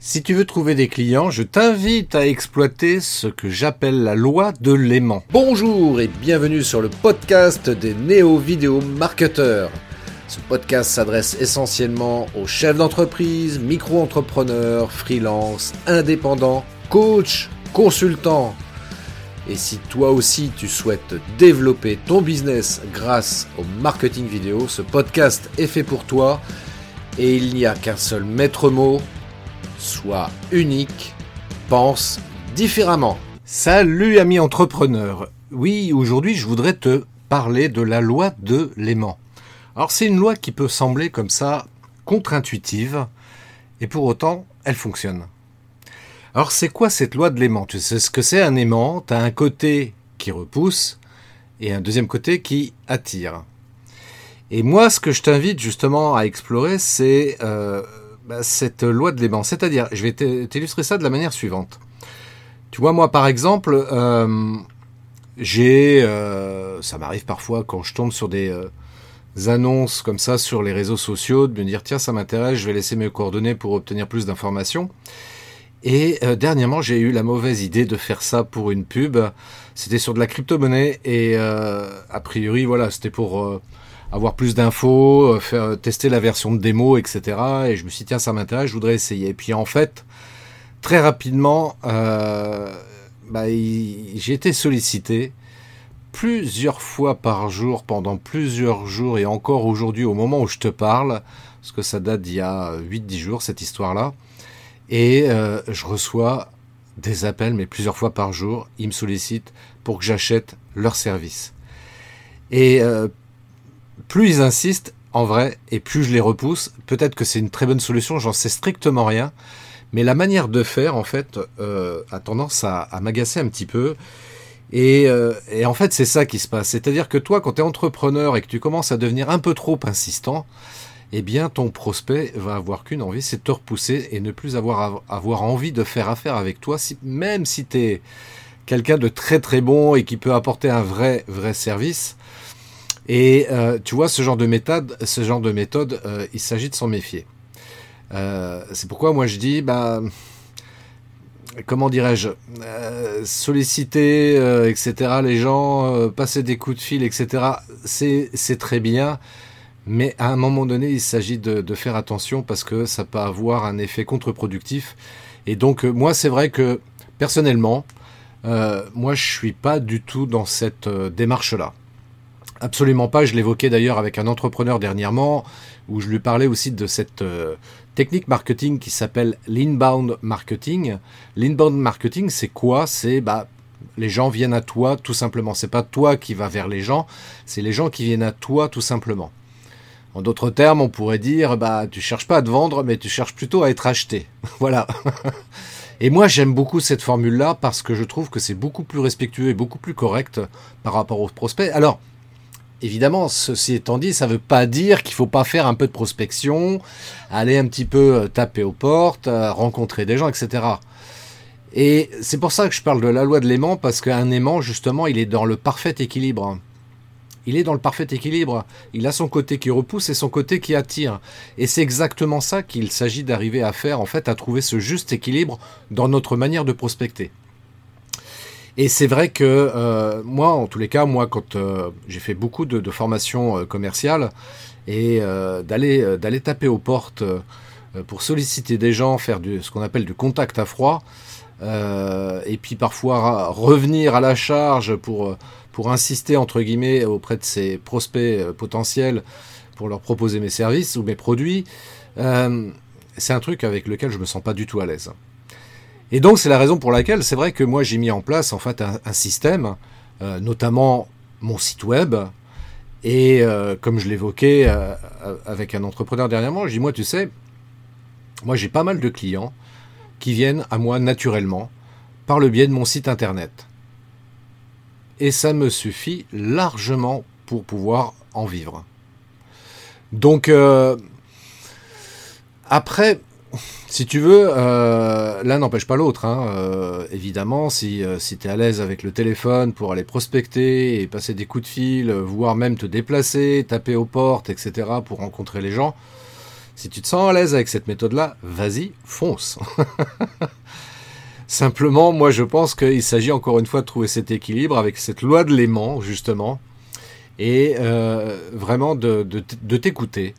Si tu veux trouver des clients, je t'invite à exploiter ce que j'appelle la loi de l'aimant. Bonjour et bienvenue sur le podcast des Néo Vidéo Marketeurs. Ce podcast s'adresse essentiellement aux chefs d'entreprise, micro-entrepreneurs, freelance, indépendants, coachs, consultants. Et si toi aussi tu souhaites développer ton business grâce au marketing vidéo, ce podcast est fait pour toi et il n'y a qu'un seul maître mot. Sois unique, pense différemment. Salut amis entrepreneurs. Oui, aujourd'hui je voudrais te parler de la loi de l'aimant. Alors c'est une loi qui peut sembler comme ça contre-intuitive et pour autant elle fonctionne. Alors c'est quoi cette loi de l'aimant? Tu sais ce que c'est un aimant? Tu as un côté qui repousse et un deuxième côté qui attire. Et moi ce que je t'invite justement à explorer c'est... cette loi de l'aimant, c'est-à-dire, je vais t'illustrer ça de la manière suivante. Tu vois, moi, par exemple, ça m'arrive parfois quand je tombe sur des annonces comme ça sur les réseaux sociaux, de me dire, tiens, ça m'intéresse, je vais laisser mes coordonnées pour obtenir plus d'informations. Et dernièrement, j'ai eu la mauvaise idée de faire ça pour une pub. C'était sur de la crypto-monnaie et a priori, voilà, c'était pour... avoir plus d'infos, faire tester la version de démo, etc. Et je me suis dit, tiens, ça m'intéresse, je voudrais essayer. Et puis en fait, très rapidement, j'ai été sollicité plusieurs fois par jour, pendant plusieurs jours, et encore aujourd'hui, au moment où je te parle, parce que ça date d'il y a 8-10 jours, cette histoire-là, et je reçois des appels, mais plusieurs fois par jour, ils me sollicitent pour que j'achète leur service. Et... plus ils insistent, en vrai, et plus je les repousse. Peut-être que c'est une très bonne solution, j'en sais strictement rien. Mais la manière de faire, en fait, a tendance à m'agacer un petit peu. Et en fait, c'est ça qui se passe. C'est-à-dire que toi, quand tu es entrepreneur et que tu commences à devenir un peu trop insistant, eh bien, ton prospect va avoir qu'une envie, c'est de te repousser et ne plus avoir envie de faire affaire avec toi, même si tu es quelqu'un de très très bon et qui peut apporter un vrai service. Et tu vois, ce genre de méthode, il s'agit de s'en méfier. C'est pourquoi moi je dis, solliciter, etc. les gens, passer des coups de fil, etc. C'est très bien, mais à un moment donné, il s'agit de faire attention parce que ça peut avoir un effet contre-productif. Et donc moi, c'est vrai que personnellement, moi je suis pas du tout dans cette démarche-là. Absolument pas, je l'évoquais d'ailleurs avec un entrepreneur dernièrement où je lui parlais aussi de cette technique marketing qui s'appelle l'inbound marketing. L'inbound marketing, c'est quoi? C'est les gens viennent à toi tout simplement. C'est pas toi qui vas vers les gens, c'est les gens qui viennent à toi tout simplement. En d'autres termes, on pourrait dire tu cherches pas à te vendre mais tu cherches plutôt à être acheté. Voilà. Et moi, j'aime beaucoup cette formule-là parce que je trouve que c'est beaucoup plus respectueux et beaucoup plus correct par rapport aux prospects. Alors, évidemment, ceci étant dit, ça ne veut pas dire qu'il ne faut pas faire un peu de prospection, aller un petit peu taper aux portes, rencontrer des gens, etc. Et c'est pour ça que je parle de la loi de l'aimant, parce qu'un aimant, justement, il est dans le parfait équilibre. Il a son côté qui repousse et son côté qui attire. Et c'est exactement ça qu'il s'agit d'arriver à faire, en fait, à trouver ce juste équilibre dans notre manière de prospecter. Et c'est vrai que moi, en tous les cas, quand j'ai fait beaucoup de formations commerciales et d'aller taper aux portes pour solliciter des gens, faire ce qu'on appelle du contact à froid, et puis parfois revenir à la charge pour insister entre guillemets auprès de ces prospects potentiels pour leur proposer mes services ou mes produits, c'est un truc avec lequel je me sens pas du tout à l'aise. Et donc c'est la raison pour laquelle c'est vrai que moi j'ai mis en place en fait un système, notamment mon site web, et comme je l'évoquais avec un entrepreneur dernièrement, je dis moi tu sais, moi j'ai pas mal de clients qui viennent à moi naturellement par le biais de mon site internet. Et ça me suffit largement pour pouvoir en vivre. Donc après... Si tu veux, l'un n'empêche pas l'autre. Évidemment, si tu es à l'aise avec le téléphone pour aller prospecter et passer des coups de fil, voire même te déplacer, taper aux portes, etc. pour rencontrer les gens, Si tu te sens à l'aise avec cette méthode-là, vas-y, fonce. Simplement, moi, je pense qu'il s'agit encore une fois de trouver cet équilibre avec cette loi de l'aimant, justement, et vraiment de t'écouter.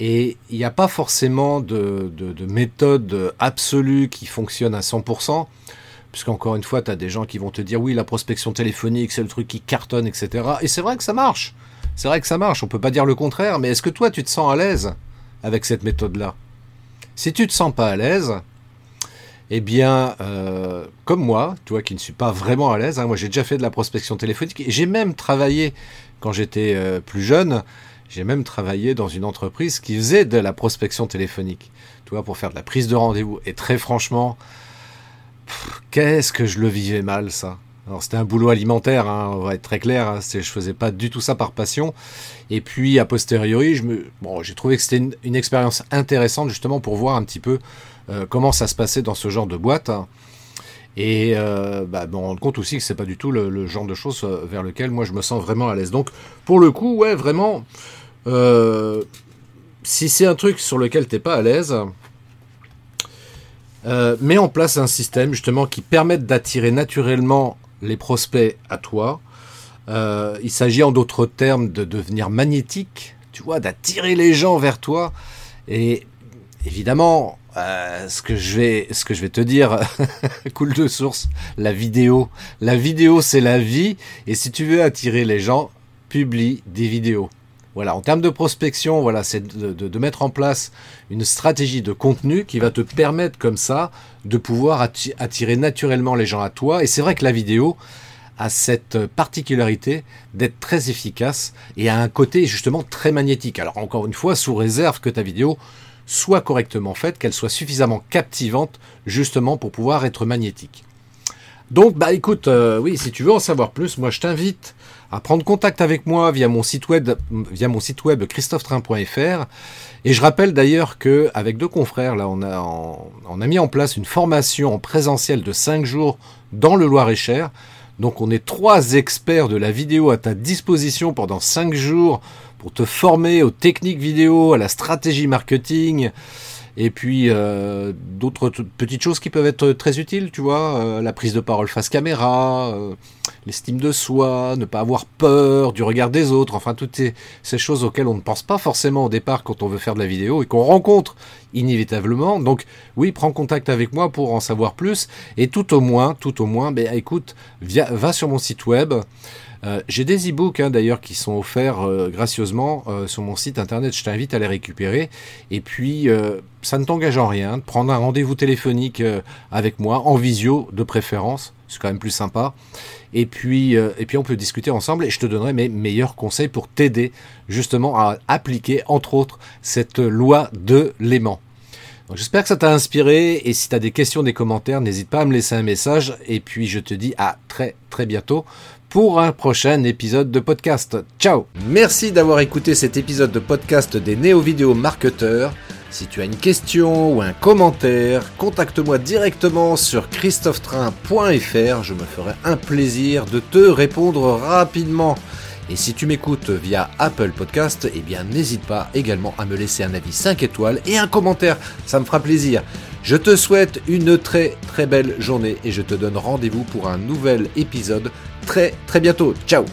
Et il n'y a pas forcément de méthode absolue qui fonctionne à 100%, puisqu'encore une fois, tu as des gens qui vont te dire « Oui, la prospection téléphonique, c'est le truc qui cartonne, etc. » Et c'est vrai que ça marche. C'est vrai que ça marche, on ne peut pas dire le contraire, mais est-ce que toi, tu te sens à l'aise avec cette méthode-là? Si tu ne te sens pas à l'aise... Eh bien, comme moi, tu vois, qui ne suis pas vraiment à l'aise, hein, moi j'ai déjà fait de la prospection téléphonique, et j'ai même travaillé, quand j'étais plus jeune, j'ai même travaillé dans une entreprise qui faisait de la prospection téléphonique, tu vois, pour faire de la prise de rendez-vous. Et très franchement, qu'est-ce que je le vivais mal, ça. Alors c'était un boulot alimentaire, hein, on va être très clair, hein, je ne faisais pas du tout ça par passion. Et puis, a posteriori, j'ai trouvé que c'était une expérience intéressante, justement, pour voir un petit peu... comment ça se passait dans ce genre de boîte, et on rend compte aussi que c'est pas du tout le genre de choses vers lequel moi je me sens vraiment à l'aise. Donc pour le coup, ouais, vraiment, si c'est un truc sur lequel t'es pas à l'aise, mets en place un système justement qui permette d'attirer naturellement les prospects à toi. Il s'agit en d'autres termes de devenir magnétique, tu vois, d'attirer les gens vers toi. Et évidemment, ce que je vais te dire coule de source, la vidéo c'est la vie, et si tu veux attirer les gens, publie des vidéos. Voilà, en termes de prospection, voilà, c'est de mettre en place une stratégie de contenu qui va te permettre comme ça de pouvoir attirer naturellement les gens à toi. Et c'est vrai que la vidéo a cette particularité d'être très efficace et a un côté justement très magnétique. Alors encore une fois, sous réserve que ta vidéo soit correctement faite, qu'elle soit suffisamment captivante justement pour pouvoir être magnétique. Donc écoute, oui, si tu veux en savoir plus, moi je t'invite à prendre contact avec moi via mon site web, christophetrain.fr. Et je rappelle d'ailleurs que avec deux confrères là, on a mis en place une formation en présentiel de 5 jours dans le Loir-et-Cher. Donc on est 3 experts de la vidéo à ta disposition pendant 5 jours pour te former aux techniques vidéo, à la stratégie marketing, et puis d'autres petites choses qui peuvent être très utiles, tu vois, la prise de parole face caméra, l'estime de soi, ne pas avoir peur du regard des autres, enfin toutes ces choses auxquelles on ne pense pas forcément au départ quand on veut faire de la vidéo et qu'on rencontre inévitablement. Donc oui, prends contact avec moi pour en savoir plus, et tout au moins, écoute, va sur mon site web. J'ai des e-books d'ailleurs qui sont offerts gracieusement sur mon site internet, je t'invite à les récupérer. Et puis ça ne t'engage en rien de prendre un rendez-vous téléphonique avec moi, en visio de préférence, c'est quand même plus sympa. Et puis, on peut discuter ensemble, et je te donnerai mes meilleurs conseils pour t'aider justement à appliquer entre autres cette loi de l'aimant. Donc, j'espère que ça t'a inspiré, et si tu as des questions, des commentaires, n'hésite pas à me laisser un message, et puis je te dis à très très bientôt pour un prochain épisode de podcast. Ciao! Merci d'avoir écouté cet épisode de podcast des Néo Vidéo Marketeurs. Si tu as une question ou un commentaire, contacte-moi directement sur christophetrain.fr. Je me ferai un plaisir de te répondre rapidement. Et si tu m'écoutes via Apple Podcast, eh bien n'hésite pas également à me laisser un avis 5 étoiles et un commentaire, ça me fera plaisir. Je te souhaite une très très belle journée, et je te donne rendez-vous pour un nouvel épisode très très bientôt. Ciao!